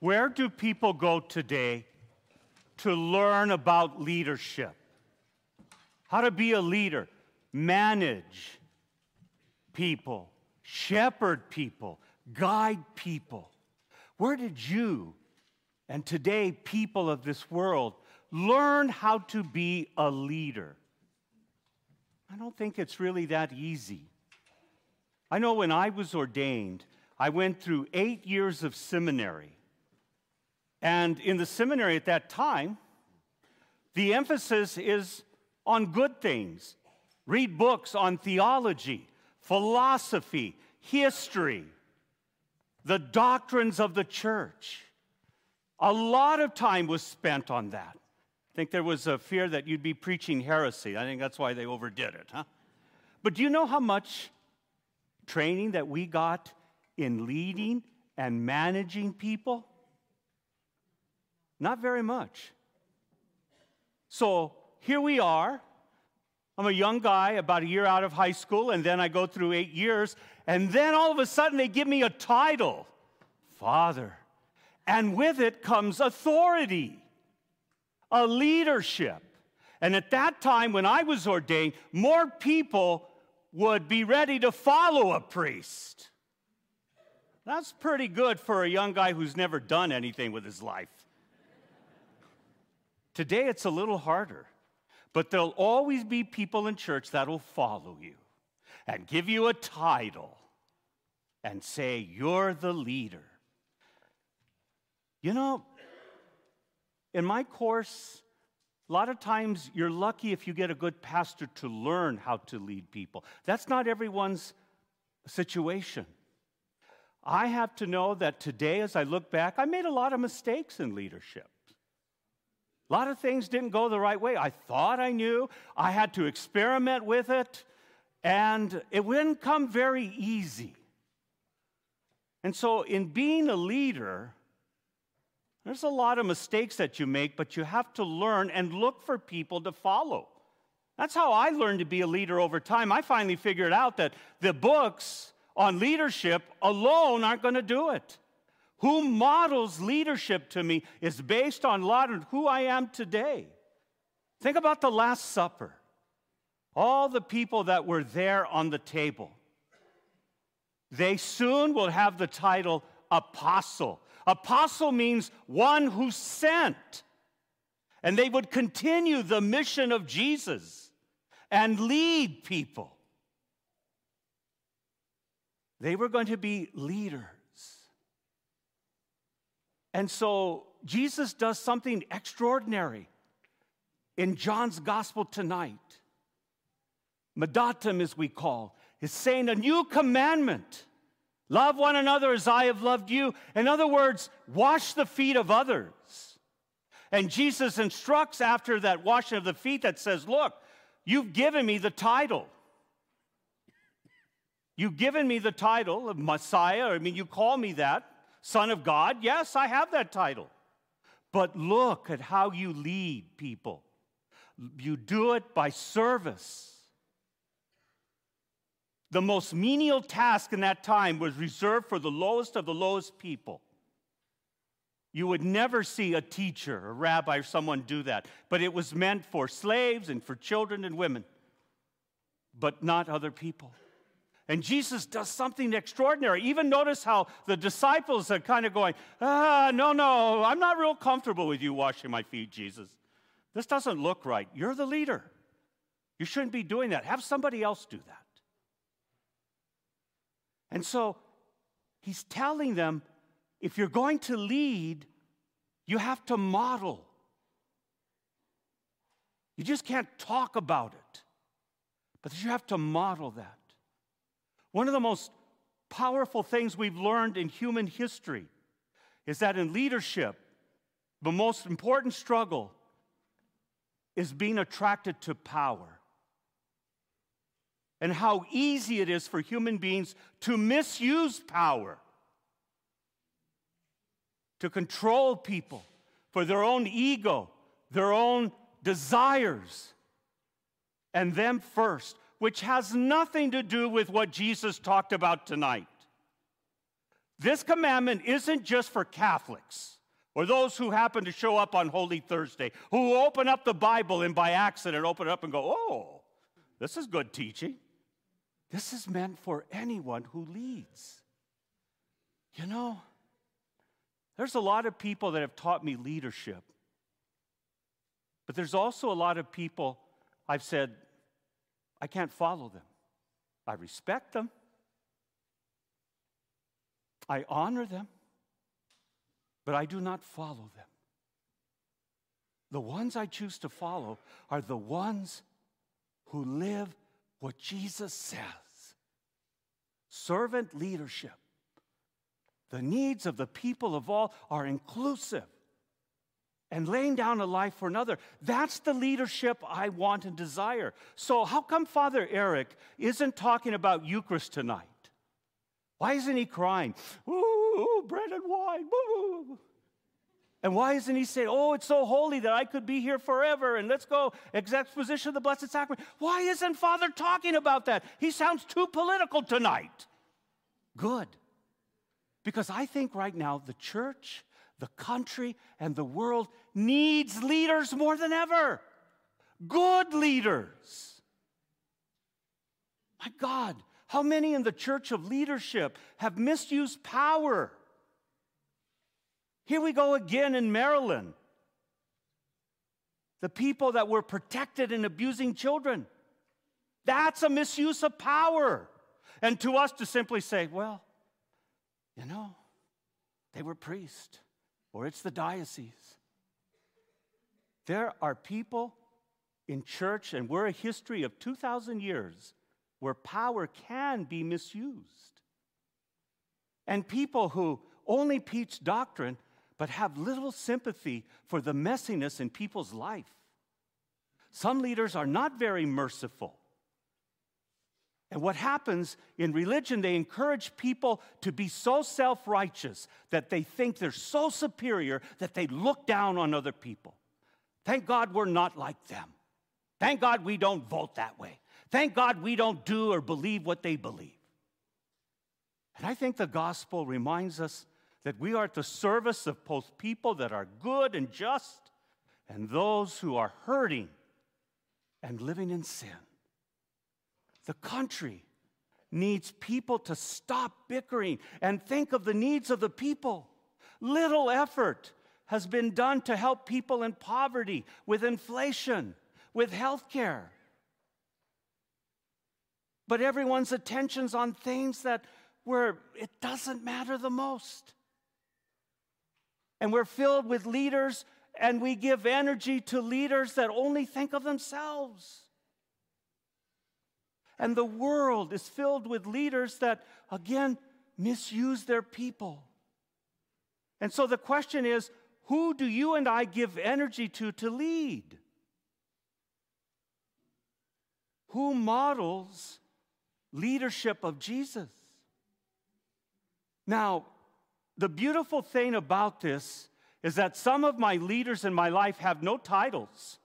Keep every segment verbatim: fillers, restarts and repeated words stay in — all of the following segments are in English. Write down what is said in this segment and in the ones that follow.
Where do people go today to learn about leadership? How to be a leader, manage people, shepherd people, guide people. Where did you, and today people of this world, learn how to be a leader? I don't think it's really that easy. I know when I was ordained, I went through eight years of seminary. And in the seminary at that time, the emphasis is on good things. Read books on theology, philosophy, history, the doctrines of the church. A lot of time was spent on that. I think there was a fear that you'd be preaching heresy. I think that's why they overdid it, huh? But do you know how much training that we got in leading and managing people? Not very much. So here we are. I'm a young guy, about a year out of high school, and then I go through eight years, and then all of a sudden they give me a title, Father. And with it comes authority, a leadership. And at that time, when I was ordained, more people would be ready to follow a priest. That's pretty good for a young guy who's never done anything with his life. Today, it's a little harder, but there'll always be people in church that'll follow you and give you a title and say, you're the leader. You know, in my course, a lot of times you're lucky if you get a good pastor to learn how to lead people. That's not everyone's situation. I have to know that today, as I look back, I made a lot of mistakes in leadership. A lot of things didn't go the right way. I thought I knew. I had to experiment with it, and it wouldn't come very easy. And so in being a leader, there's a lot of mistakes that you make, but you have to learn and look for people to follow. That's how I learned to be a leader over time. I finally figured out that the books on leadership alone aren't going to do it. Who models leadership to me is based on a lot of who I am today. Think about the Last Supper. All the people that were there on the table. They soon will have the title apostle. Apostle means one who sent. And they would continue the mission of Jesus and lead people. They were going to be leaders. And so Jesus does something extraordinary in John's gospel tonight. Mandatum, as we call, is saying a new commandment. Love one another as I have loved you. In other words, wash the feet of others. And Jesus instructs after that washing of the feet that says, look, you've given me the title. You've given me the title of Messiah. I mean, you call me that. Son of God, yes, I have that title. But look at how you lead people. You do it by service. The most menial task in that time was reserved for the lowest of the lowest people. You would never see a teacher, a rabbi, or someone do that. But it was meant for slaves and for children and women, but not other people. And Jesus does something extraordinary. Even notice how the disciples are kind of going, ah, no, no, I'm not real comfortable with you washing my feet, Jesus. This doesn't look right. You're the leader. You shouldn't be doing that. Have somebody else do that. And so he's telling them, if you're going to lead, you have to model. You just can't talk about it, but you have to model that. One of the most powerful things we've learned in human history is that in leadership, the most important struggle is being attracted to power, and how easy it is for human beings to misuse power, to control people for their own ego, their own desires, and them first. Which has nothing to do with what Jesus talked about tonight. This commandment isn't just for Catholics or those who happen to show up on Holy Thursday, who open up the Bible and by accident open it up and go, oh, this is good teaching. This is meant for anyone who leads. You know, there's a lot of people that have taught me leadership. But there's also a lot of people I've said, I can't follow them. I respect them. I honor them, but I do not follow them. The ones I choose to follow are the ones who live what Jesus says. Servant leadership. The needs of the people of all are inclusive and laying down a life for another. That's the leadership I want and desire. So how come Father Eric isn't talking about Eucharist tonight? Why isn't he crying, ooh, bread and wine, woo? And why isn't he saying, oh, it's so holy that I could be here forever, and let's go, exposition of the Blessed Sacrament? Why isn't Father talking about that? He sounds too political tonight. Good. Because I think right now the church, the country, and the world needs leaders more than ever. Good leaders. My God. How many in the church of leadership have misused power? Here we go again in Maryland. The people that were protected and abusing children. That's a misuse of power. And to us to simply say, well, you know, they were priests, or it's the diocese. There are people in church, and we're a history of two thousand years, where power can be misused. And people who only preach doctrine but have little sympathy for the messiness in people's life. Some leaders are not very merciful. And what happens in religion, they encourage people to be so self-righteous that they think they're so superior that they look down on other people. Thank God we're not like them. Thank God we don't vote that way. Thank God we don't do or believe what they believe. And I think the gospel reminds us that we are at the service of both people that are good and just and those who are hurting and living in sin. The country needs people to stop bickering and think of the needs of the people. Little effort has been done to help people in poverty, with inflation, with health care. But everyone's attention's on things that where it doesn't matter the most. And we're filled with leaders, and we give energy to leaders that only think of themselves. And the world is filled with leaders that, again, misuse their people. And so the question is, who do you and I give energy to to lead? Who models leadership of Jesus? Now, the beautiful thing about this is that some of my leaders in my life have no titles.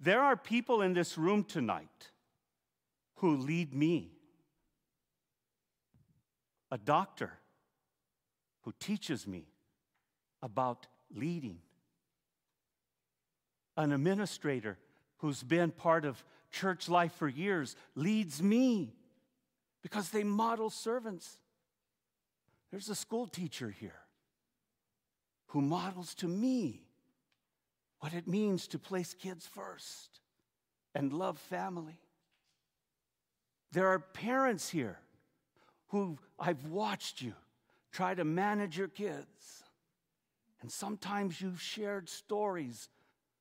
There are people in this room tonight who lead me. A doctor who teaches me about leading. An administrator who's been part of church life for years, leads me because they model servants. There's a school teacher here who models to me what it means to place kids first and love family. There are parents here who I've watched you try to manage your kids, and sometimes you've shared stories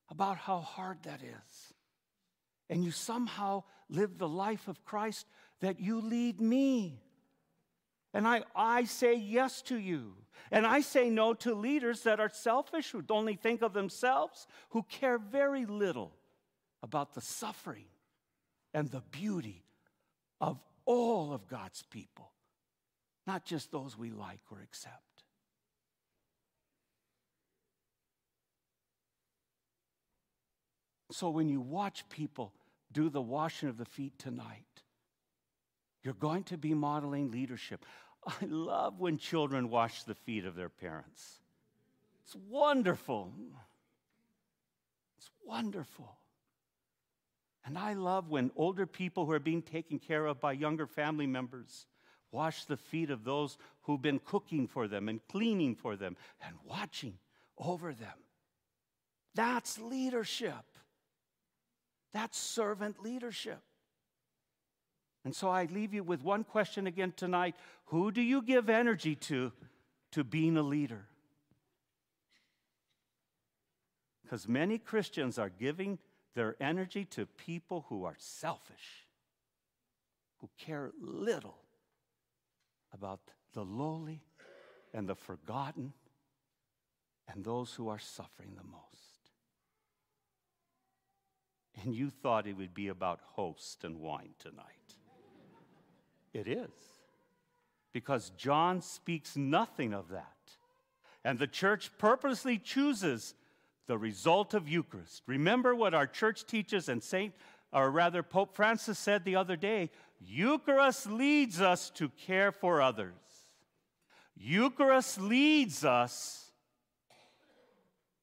about how hard that is. And you somehow live the life of Christ that you lead me. And I, I say yes to you. And I say no to leaders that are selfish, who only think of themselves, who care very little about the suffering and the beauty of all of God's people, not just those we like or accept. So when you watch people do the washing of the feet tonight, you're going to be modeling leadership. I love when children wash the feet of their parents. It's wonderful. It's wonderful. And I love when older people who are being taken care of by younger family members wash the feet of those who've been cooking for them and cleaning for them and watching over them. That's leadership. That's servant leadership. And so I leave you with one question again tonight. Who do you give energy to, to being a leader? Because many Christians are giving their energy to people who are selfish, who care little about the lowly and the forgotten and those who are suffering the most. And you thought it would be about host and wine tonight. It is, because John speaks nothing of that. And the church purposely chooses the result of Eucharist. Remember what our church teaches, and Saint, or rather Pope Francis said the other day, Eucharist leads us to care for others. Eucharist leads us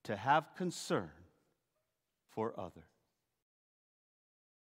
to have concern for others.